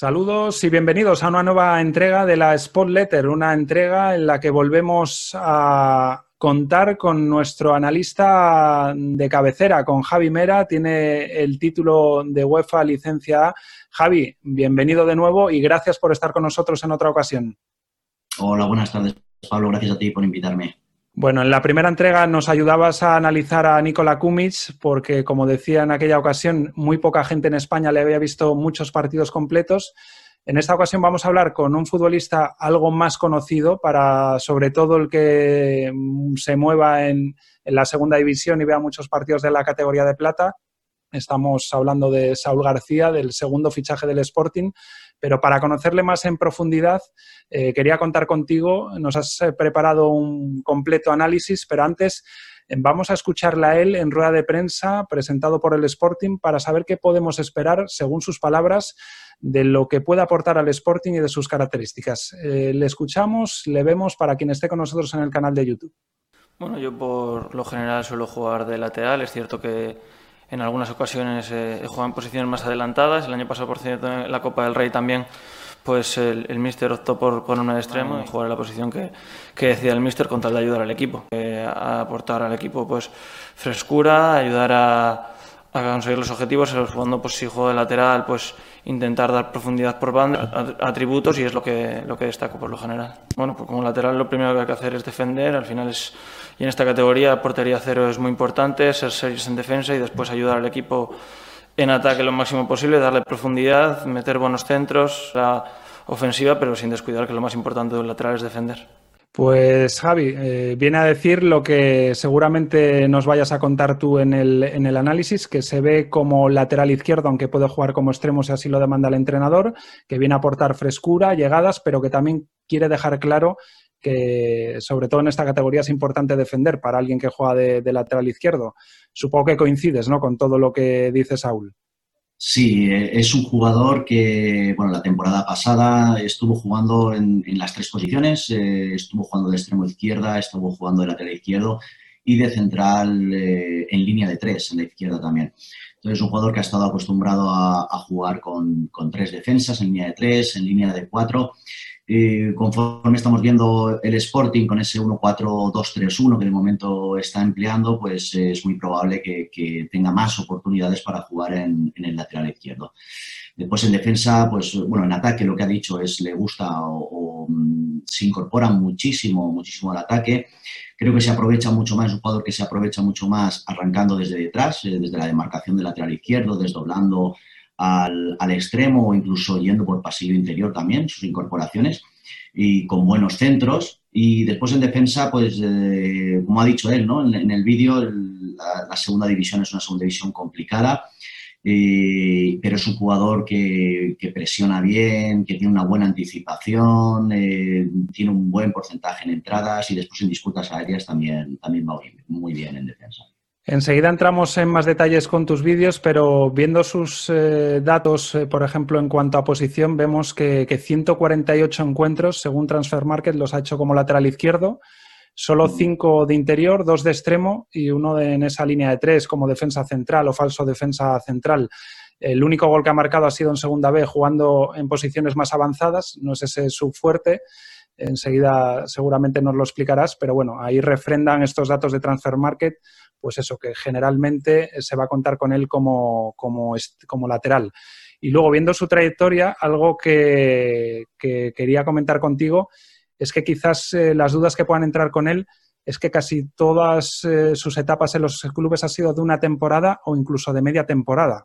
Saludos y bienvenidos a una nueva entrega de la Spot Letter, una entrega en la que volvemos a contar con nuestro analista de cabecera, con Javi Mera. Tiene el título de UEFA Licencia A. Javi, bienvenido de nuevo y gracias por estar con nosotros en otra ocasión. Hola, buenas tardes, Pablo. Gracias a ti por invitarme. Bueno, en la primera entrega nos ayudabas a analizar a Nicola Kumich porque, como decía en aquella ocasión, muy poca gente en España le había visto muchos partidos completos. En esta ocasión vamos a hablar con un futbolista algo más conocido para, sobre todo, el que se mueva en la segunda división y vea muchos partidos de la categoría de plata. Estamos hablando de Saúl García, del segundo fichaje del Sporting, pero para conocerle más en profundidad quería contar contigo. Nos has preparado un completo análisis, pero antes vamos a escucharla a él en rueda de prensa presentado por el Sporting para saber qué podemos esperar, según sus palabras, de lo que pueda aportar al Sporting y de sus características. Le escuchamos, le vemos para quien esté con nosotros en el canal de YouTube. Bueno, yo por lo general suelo jugar de lateral. Es cierto que en algunas ocasiones he jugado en posiciones más adelantadas. El año pasado, por cierto, en la Copa del Rey también, pues el míster optó por ponerme de extremo y jugar en la posición que decía el míster con tal de ayudar al equipo. A aportar al equipo pues frescura, ayudar a conseguir los objetivos, jugando, pues si juego de lateral, pues intentar dar profundidad por banda, atributos, y es lo que destaco por lo general. Bueno, pues como lateral lo primero que hay que hacer es defender. Al final y en esta categoría portería cero es muy importante, ser serios en defensa y después ayudar al equipo en ataque lo máximo posible, darle profundidad, meter buenos centros, la ofensiva, pero sin descuidar que lo más importante del lateral es defender. Pues Javi, viene a decir lo que seguramente nos vayas a contar tú en el análisis, que se ve como lateral izquierdo, aunque puede jugar como extremo si así lo demanda el entrenador, que viene a aportar frescura, llegadas, pero que también quiere dejar claro que, sobre todo en esta categoría, es importante defender para alguien que juega de lateral izquierdo. Supongo que coincides, ¿no?, con todo lo que dice Saúl. Sí, es un jugador que, bueno, la temporada pasada estuvo jugando en las tres posiciones, estuvo jugando de extremo izquierda, estuvo jugando de lateral izquierdo y de central en línea de tres, en la izquierda también. Entonces, un jugador que ha estado acostumbrado a jugar con tres defensas, en línea de tres, en línea de cuatro. Conforme estamos viendo el Sporting con ese 1-4-2-3-1 que de momento está empleando, pues es muy probable que tenga más oportunidades para jugar en el lateral izquierdo. Después en defensa, pues bueno, en ataque lo que ha dicho es le gusta o se incorpora muchísimo al ataque. Creo que se aprovecha mucho más, es un jugador que se aprovecha mucho más arrancando desde detrás, desde la demarcación del lateral izquierdo, desdoblando al extremo o incluso yendo por pasillo interior también, sus incorporaciones, y con buenos centros. Y después en defensa, pues como ha dicho él, ¿no?, en el vídeo, la segunda división es una segunda división complicada, pero es un jugador que presiona bien, que tiene una buena anticipación, tiene un buen porcentaje en entradas y después en disputas aéreas también va muy bien en defensa. Enseguida entramos en más detalles con tus vídeos, pero viendo sus datos, por ejemplo, en cuanto a posición, vemos que 148 encuentros, según Transfermarkt, los ha hecho como lateral izquierdo, solo 5 de interior, 2 de extremo y 1 en esa línea de 3 como defensa central o falso defensa central. El único gol que ha marcado ha sido en segunda B, jugando en posiciones más avanzadas, no es ese su fuerte. Enseguida seguramente nos lo explicarás, pero bueno, ahí refrendan estos datos de Transfermarkt, pues eso, que generalmente se va a contar con él como lateral. Y luego, viendo su trayectoria, algo que quería comentar contigo es que quizás las dudas que puedan entrar con él es que casi todas sus etapas en los clubes ha sido de una temporada o incluso de media temporada.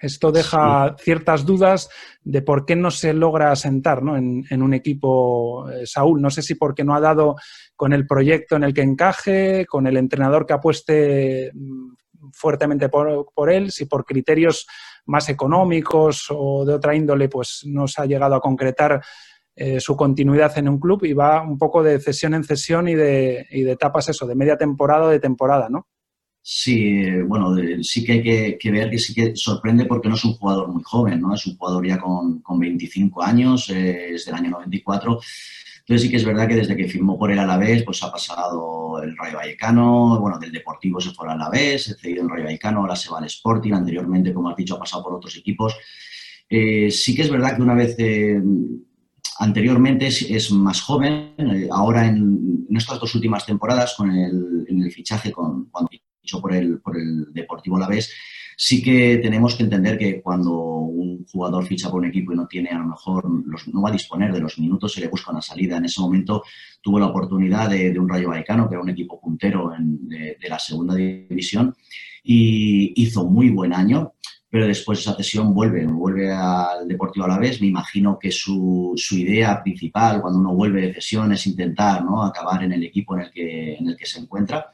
Esto deja ciertas dudas de por qué no se logra asentar, ¿no?, en un equipo, Saúl. No sé si porque no ha dado con el proyecto en el que encaje, con el entrenador que apueste fuertemente por él, si por criterios más económicos o de otra índole pues no se ha llegado a concretar su continuidad en un club y va un poco de cesión en cesión y de etapas, eso, de media temporada o de temporada, ¿no? Sí, bueno, sí que hay que ver que sí que sorprende porque no es un jugador muy joven, ¿no? Es un jugador ya con 25 años, es del año 94. Entonces sí que es verdad que desde que firmó por el Alavés, pues ha pasado el Rayo Vallecano, bueno, del Deportivo se fue al Alavés, se cedió el Rayo Vallecano, ahora se va al Sporting, anteriormente, como has dicho, ha pasado por otros equipos. Sí que es verdad que una vez anteriormente es más joven, ahora en estas dos últimas temporadas en el fichaje, cuando fichó por el Deportivo Alavés, sí que tenemos que entender que cuando un jugador ficha por un equipo y no tiene, a lo mejor, no va a disponer de los minutos, se le busca una salida. En ese momento tuvo la oportunidad de un Rayo Vallecano, que era un equipo puntero de la segunda división, y hizo muy buen año, pero después de esa cesión vuelve al Deportivo Alavés. Me imagino que su idea principal cuando uno vuelve de cesión es intentar, ¿no?, acabar en el equipo en el que se encuentra.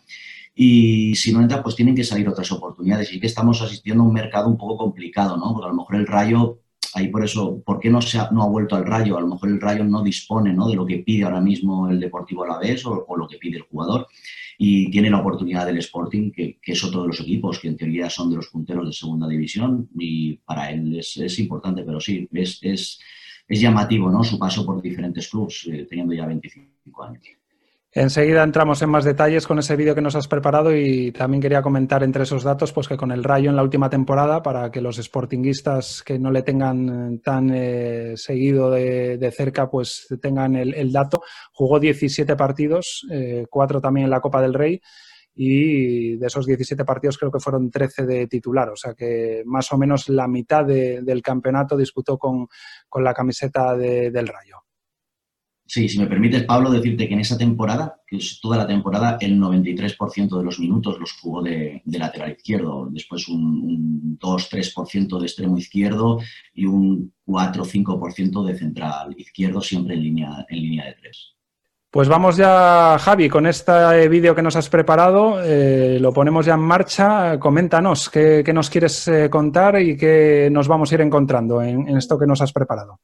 Y si no entra, pues tienen que salir otras oportunidades. Y que estamos asistiendo a un mercado un poco complicado, ¿no? Porque a lo mejor el Rayo, ahí por eso, ¿por qué no ha vuelto al Rayo? A lo mejor el Rayo no dispone, ¿no?, de lo que pide ahora mismo el Deportivo Alavés o lo que pide el jugador. Y tiene la oportunidad del Sporting, que es otro de los equipos que en teoría son de los punteros de segunda división. Y para él es importante, pero sí, es llamativo, ¿no?, su paso por diferentes clubes, teniendo ya 25 años. Enseguida entramos en más detalles con ese vídeo que nos has preparado, y también quería comentar entre esos datos pues que con el Rayo en la última temporada, para que los sportinguistas que no le tengan tan seguido de cerca pues tengan el dato, jugó 17 partidos, 4 también en la Copa del Rey, y de esos 17 partidos creo que fueron 13 de titular, o sea que más o menos la mitad del campeonato disputó con la camiseta del Rayo. Sí, si me permites, Pablo, decirte que en esa temporada, que es toda la temporada, el 93% de los minutos los jugó de lateral izquierdo, después un 2-3% de extremo izquierdo y un 4-5% de central izquierdo, siempre en línea de tres. Pues vamos ya, Javi, con este vídeo que nos has preparado, lo ponemos ya en marcha. Coméntanos qué nos quieres contar y qué nos vamos a ir encontrando en esto que nos has preparado.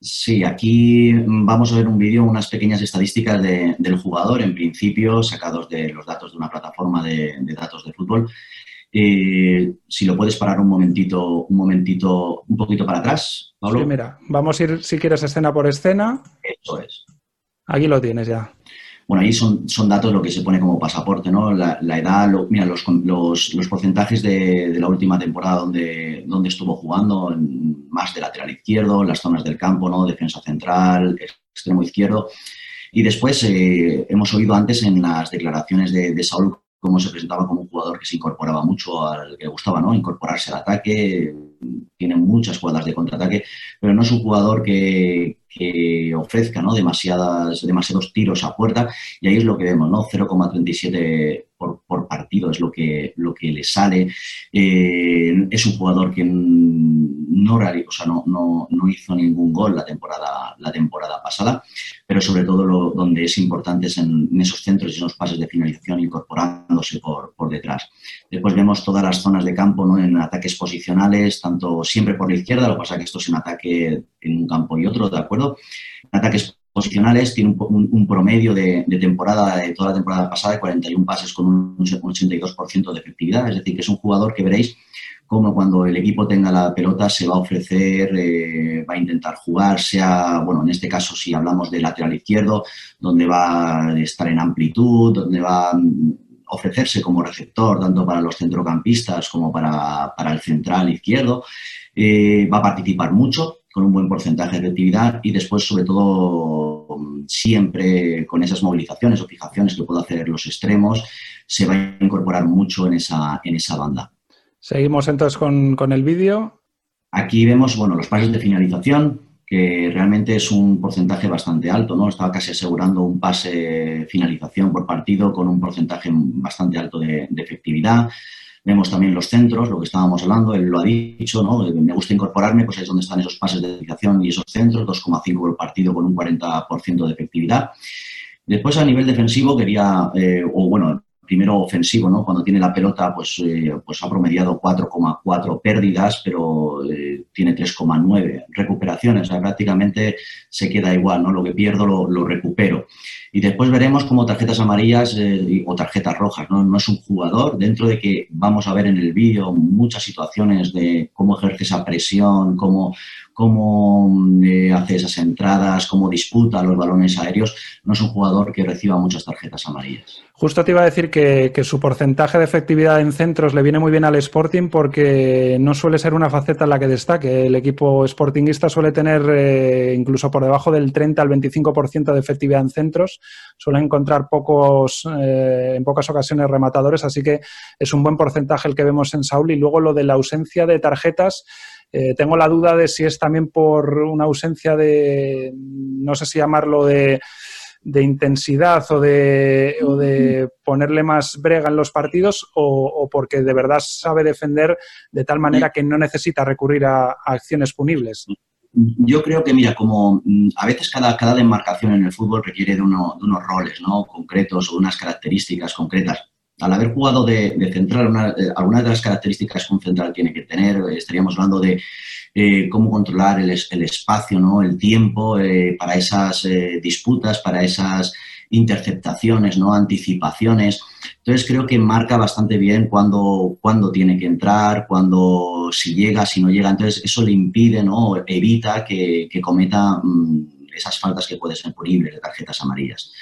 Sí, aquí vamos a ver un vídeo, unas pequeñas estadísticas del jugador, en principio, sacados de los datos de una plataforma de datos de fútbol. Si lo puedes parar un momentito, un poquito para atrás, Pablo. Sí, mira, vamos a ir, si quieres, escena por escena. Eso es. Aquí lo tienes ya. Bueno, ahí son datos lo que se pone como pasaporte, ¿no? La edad, mira, los porcentajes de la última temporada donde estuvo jugando, más de lateral izquierdo, las zonas del campo, ¿no?, defensa central, extremo izquierdo. Y después hemos oído antes en las declaraciones de Saúl cómo se presentaba como un jugador que se incorporaba mucho, al que le gustaba, ¿no?, incorporarse al ataque, tiene muchas jugadas de contraataque, pero no es un jugador que ofrezca, ¿no?, demasiados tiros a puerta, y ahí es lo que vemos, ¿no? 0,37 por partido es lo que le sale. Es un jugador que no hizo ningún gol la temporada pasada, pero sobre todo donde es importante es en esos centros y en los pases de finalización, incorporándose por detrás. Después vemos todas las zonas de campo, ¿no?, en ataques posicionales, tanto siempre por la izquierda, lo que pasa es que esto es un ataque en un campo y otro, ¿de acuerdo? Ataques posicionales, tiene un promedio de temporada, de toda la temporada pasada, de 41 pases con un 82% de efectividad, es decir, que es un jugador que veréis como cuando el equipo tenga la pelota se va a ofrecer, va a intentar jugar, en este caso si hablamos de lateral izquierdo, donde va a estar en amplitud, donde va a ofrecerse como receptor tanto para los centrocampistas como para el central izquierdo, va a participar mucho, con un buen porcentaje de efectividad, y después, sobre todo, siempre con esas movilizaciones o fijaciones que puedo hacer los extremos, se va a incorporar mucho en esa banda. Seguimos entonces con el vídeo. Aquí vemos, los pases de finalización, que realmente es un porcentaje bastante alto, ¿no? Estaba casi asegurando un pase finalización por partido con un porcentaje bastante alto de efectividad. Vemos también los centros, lo que estábamos hablando, él lo ha dicho, ¿no? Me gusta incorporarme, pues ahí es donde están esos pases de dedicación y esos centros, 2,5 por partido con un 40% de efectividad. Después, a nivel defensivo, primero ofensivo, ¿no? Cuando tiene la pelota, pues ha promediado 4,4 pérdidas, pero tiene 3,9 recuperaciones. O sea, prácticamente se queda igual, ¿no? Lo que pierdo lo recupero. Y después veremos como tarjetas amarillas o tarjetas rojas, ¿no? No es un jugador, dentro de que vamos a ver en el vídeo muchas situaciones de cómo ejerce esa presión, cómo cómo hace esas entradas, cómo disputa los balones aéreos. No es un jugador que reciba muchas tarjetas amarillas. Justo te iba a decir que su porcentaje de efectividad en centros le viene muy bien al Sporting, porque no suele ser una faceta en la que destaque. El equipo sportinguista suele tener incluso por debajo del 30 al 25% de efectividad en centros. Suele encontrar en pocas ocasiones rematadores, así que es un buen porcentaje el que vemos en Saúl. Y luego lo de la ausencia de tarjetas, tengo la duda de si es también por una ausencia de, no sé si llamarlo de intensidad o de ponerle más brega en los partidos, o porque de verdad sabe defender de tal manera que no necesita recurrir a acciones punibles. Yo creo que, mira, como a veces cada demarcación en el fútbol requiere de unos roles, ¿no?, concretos o unas características concretas. Al haber jugado de central, algunas de las características que un central tiene que tener, estaríamos hablando de cómo controlar el espacio, ¿no?, el tiempo para esas disputas, para esas interceptaciones, ¿no?, anticipaciones. Entonces creo que marca bastante bien cuándo tiene que entrar, cuándo, si llega, si no llega. Entonces eso le impide, ¿no?, evita que cometa esas faltas que pueden ser punibles de tarjetas amarillas.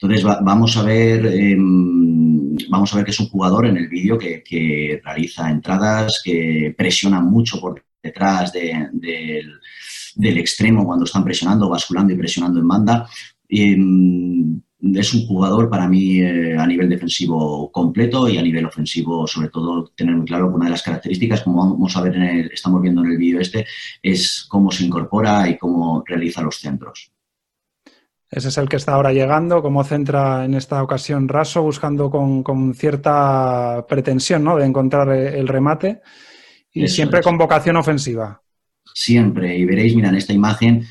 Entonces vamos a ver que es un jugador en el vídeo que realiza entradas, que presiona mucho por detrás del extremo cuando están presionando, basculando y presionando en banda. Es un jugador para mí a nivel defensivo completo, y a nivel ofensivo, sobre todo, tener muy claro que una de las características, como vamos a ver estamos viendo en el vídeo es cómo se incorpora y cómo realiza los centros. Ese es el que está ahora llegando, como centra en esta ocasión raso, buscando con cierta pretensión, ¿no?, de encontrar el remate, y eso siempre es con vocación ofensiva. Siempre, y veréis, mira, en esta imagen,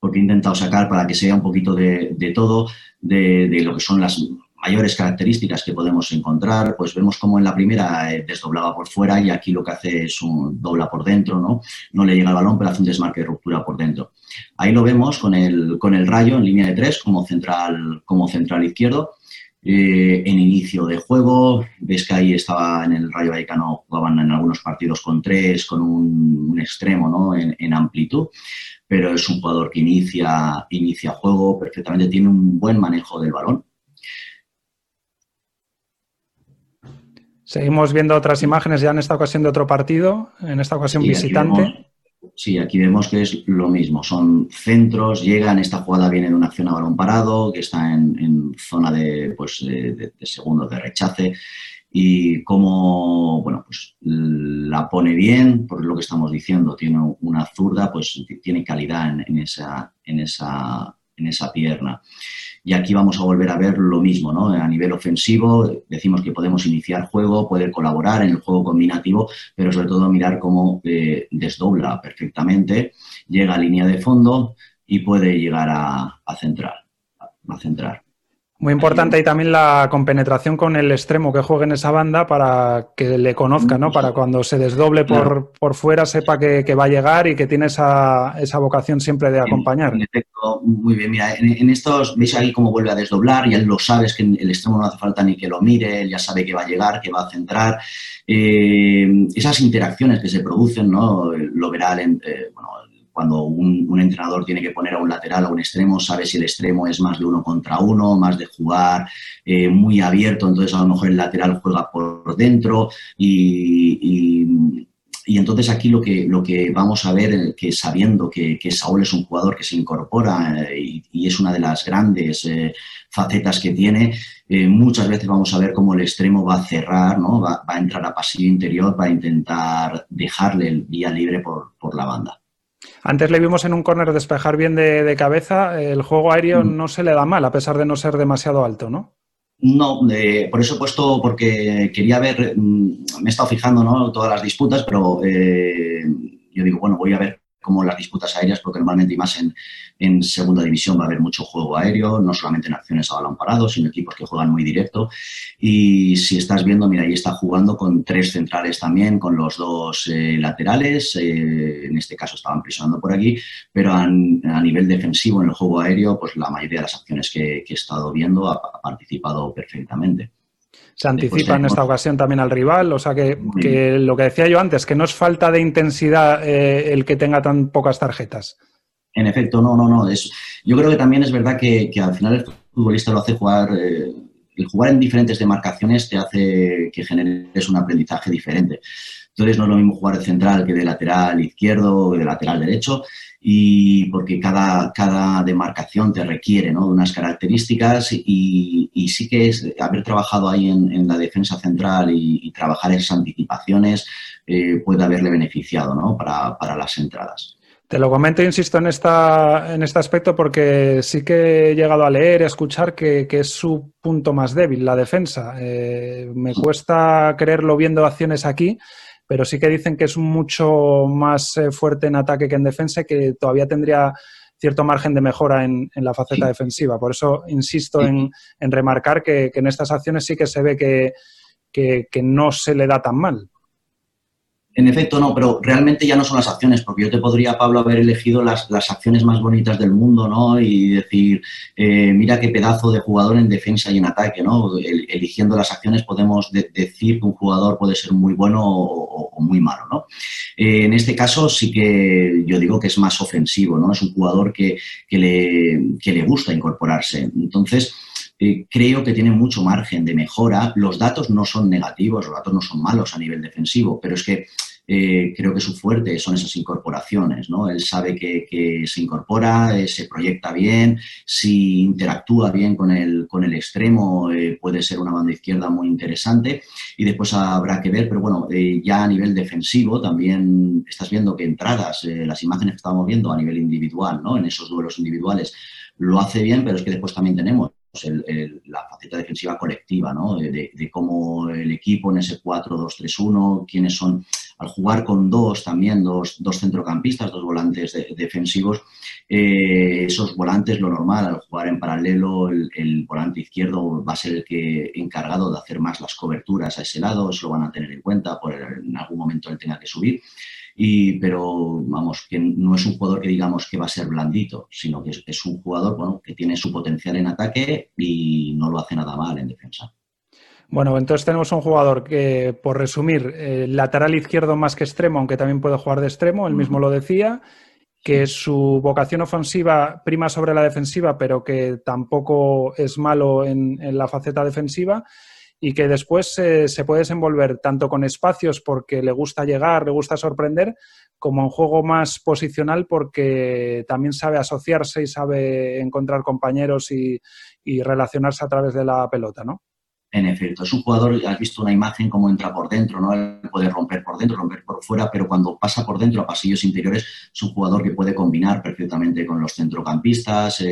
porque he intentado sacar para que sea un poquito de todo, de lo que son las mayores características que podemos encontrar. Pues vemos como en la primera desdoblaba por fuera, y aquí lo que hace es un dobla por dentro, ¿no? No le llega el balón, pero hace un desmarque de ruptura por dentro. Ahí lo vemos con el Rayo en línea de tres como central izquierdo. En inicio de juego, ves que ahí estaba en el Rayo Vallecano, jugaban en algunos partidos con tres, con un extremo, ¿no?, en amplitud, pero es un jugador que inicia juego perfectamente, tiene un buen manejo del balón. Seguimos viendo otras imágenes ya en esta ocasión de otro partido, en esta ocasión sí, visitante. Aquí vemos que es lo mismo, son centros, llegan, esta jugada viene de una acción a balón parado, que está en zona de segundos de rechace, y como, bueno, pues la pone bien, por lo que estamos diciendo, tiene una zurda, pues tiene calidad en esa pierna. Y aquí vamos a volver a ver lo mismo, ¿no? A nivel ofensivo, decimos que podemos iniciar juego, poder colaborar en el juego combinativo, pero sobre todo mirar cómo desdobla perfectamente, llega a línea de fondo y puede llegar a centrar. Muy importante ahí también la compenetración con el extremo que juegue en esa banda, para que le conozca, ¿no?, para cuando se desdoble por fuera sepa que va a llegar y que tiene esa vocación siempre de acompañar. En efecto, muy bien. Mira, en estos, veis ahí cómo vuelve a desdoblar, ya lo sabes, que el extremo no hace falta ni que lo mire, él ya sabe que va a llegar, que va a centrar. Esas interacciones que se producen, ¿no?, lo verá cuando un entrenador tiene que poner a un lateral o a un extremo, sabe si el extremo es más de 1 contra 1, más de jugar muy abierto, entonces a lo mejor el lateral juega por dentro y entonces aquí lo que vamos a ver es que, sabiendo que Saúl es un jugador que se incorpora y es una de las grandes facetas que tiene, muchas veces vamos a ver cómo el extremo va a cerrar, ¿no?, va a entrar a pasillo interior, va a intentar dejarle el vía libre por la banda. Antes le vimos en un córner despejar bien de cabeza. El juego aéreo no se le da mal, a pesar de no ser demasiado alto, ¿no? No, por eso he puesto, porque quería ver, me he estado fijando, ¿no?, todas las disputas, pero yo digo, bueno, voy a ver cómo las disputas aéreas, porque normalmente, y más en segunda división, va a haber mucho juego aéreo, no solamente en acciones a balón parado, sino equipos que juegan muy directo. Y si estás viendo, mira, ahí está jugando con 3 centrales también, con los 2 laterales, en este caso estaban presionando por aquí, pero a nivel defensivo, en el juego aéreo, pues la mayoría de las acciones que he estado viendo ha participado perfectamente. Se anticipa en esta ocasión también al rival, o sea que lo que decía yo antes, que no es falta de intensidad el que tenga tan pocas tarjetas. En efecto, no. Yo creo que también es verdad que al final el futbolista lo hace jugar, el jugar en diferentes demarcaciones te hace que generes un aprendizaje diferente. Entonces no es lo mismo jugar de central que de lateral izquierdo o de lateral derecho, y porque cada demarcación te requiere, ¿no?, de unas características, y sí que es haber trabajado ahí en la defensa central y trabajar esas anticipaciones puede haberle beneficiado, ¿no?, para las entradas. Te lo comento e insisto en este aspecto porque sí que he llegado a leer, a escuchar que es su punto más débil, la defensa. Me cuesta creerlo viendo acciones aquí, pero sí que dicen que es mucho más fuerte en ataque que en defensa y que todavía tendría cierto margen de mejora en la faceta defensiva. Por eso insisto en remarcar que en estas acciones sí que se ve que no se le da tan mal. En efecto, no, pero realmente ya no son las acciones, porque yo te podría, Pablo, haber elegido las acciones más bonitas del mundo, ¿no?, y decir, mira qué pedazo de jugador en defensa y en ataque, ¿no? Eligiendo las acciones podemos decir que un jugador puede ser muy bueno o muy malo, ¿no? En este caso sí que yo digo que es más ofensivo, ¿no? Es un jugador que le gusta incorporarse. Entonces, creo que tiene mucho margen de mejora. Los datos no son negativos, los datos no son malos a nivel defensivo, pero es que creo que su fuerte son esas incorporaciones, ¿no? Él sabe que se incorpora, se proyecta bien, si interactúa bien con el extremo puede ser una banda izquierda muy interesante, y después habrá que ver, pero bueno, ya a nivel defensivo también estás viendo que entradas, las imágenes que estábamos viendo a nivel individual, ¿no?, en esos duelos individuales lo hace bien, pero es que después también tenemos la faceta defensiva colectiva, ¿no?, de cómo el equipo en ese 4-2-3-1, quiénes son, al jugar con dos centrocampistas, dos volantes defensivos, esos volantes, lo normal, al jugar en paralelo, el volante izquierdo va a ser el que encargado de hacer más las coberturas a ese lado, eso lo van a tener en cuenta, en algún momento él tenga que subir. Pero vamos, que no es un jugador que digamos que va a ser blandito, sino que es un jugador, bueno, que tiene su potencial en ataque y no lo hace nada mal en defensa. Bueno, entonces tenemos un jugador que, por resumir, lateral izquierdo más que extremo, aunque también puede jugar de extremo, él mismo lo decía, que su vocación ofensiva prima sobre la defensiva, pero que tampoco es malo en la faceta defensiva, y que después se puede desenvolver tanto con espacios porque le gusta llegar, le gusta sorprender, como en juego más posicional porque también sabe asociarse y sabe encontrar compañeros y relacionarse a través de la pelota, ¿no? En efecto, es un jugador, has visto una imagen cómo entra por dentro, ¿no? Él puede romper por dentro, romper por fuera, pero cuando pasa por dentro a pasillos interiores es un jugador que puede combinar perfectamente con los centrocampistas,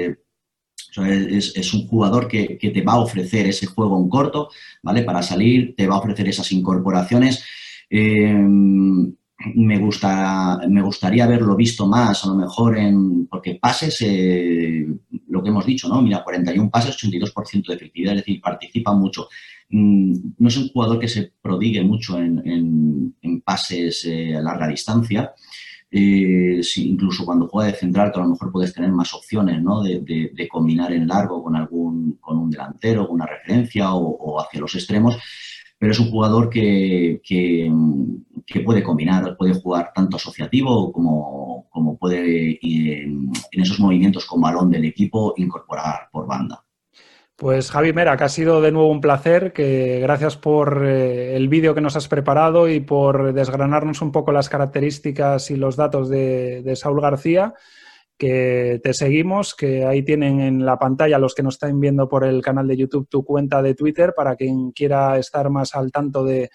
es un jugador que te va a ofrecer ese juego en corto, ¿vale?, para salir, te va a ofrecer esas incorporaciones. Me gustaría haberlo visto más, a lo mejor, porque pases, lo que hemos dicho, ¿no? Mira, 41 pases, 82% de efectividad, es decir, participa mucho. No es un jugador que se prodigue mucho en pases a larga distancia. Sí, incluso cuando juega de central, que a lo mejor puedes tener más opciones, ¿no?, de combinar en largo con un delantero, con una referencia o hacia los extremos, pero es un jugador que puede combinar, puede jugar tanto asociativo como puede, en esos movimientos con balón del equipo, incorporar por banda. Pues Javi Mera, que ha sido de nuevo un placer, que gracias por el vídeo que nos has preparado y por desgranarnos un poco las características y los datos de Saúl García, que te seguimos, que ahí tienen en la pantalla los que nos están viendo por el canal de YouTube tu cuenta de Twitter, para quien quiera estar más al tanto de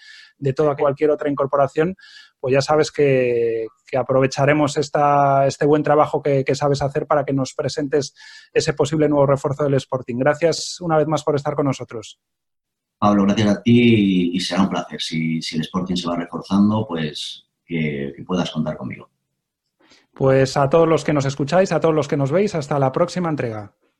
toda cualquier otra incorporación, pues ya sabes que aprovecharemos este buen trabajo que sabes hacer para que nos presentes ese posible nuevo refuerzo del Sporting. Gracias una vez más por estar con nosotros. Pablo, gracias a ti y será un placer. Si el Sporting se va reforzando, pues que puedas contar conmigo. Pues a todos los que nos escucháis, a todos los que nos veis, hasta la próxima entrega.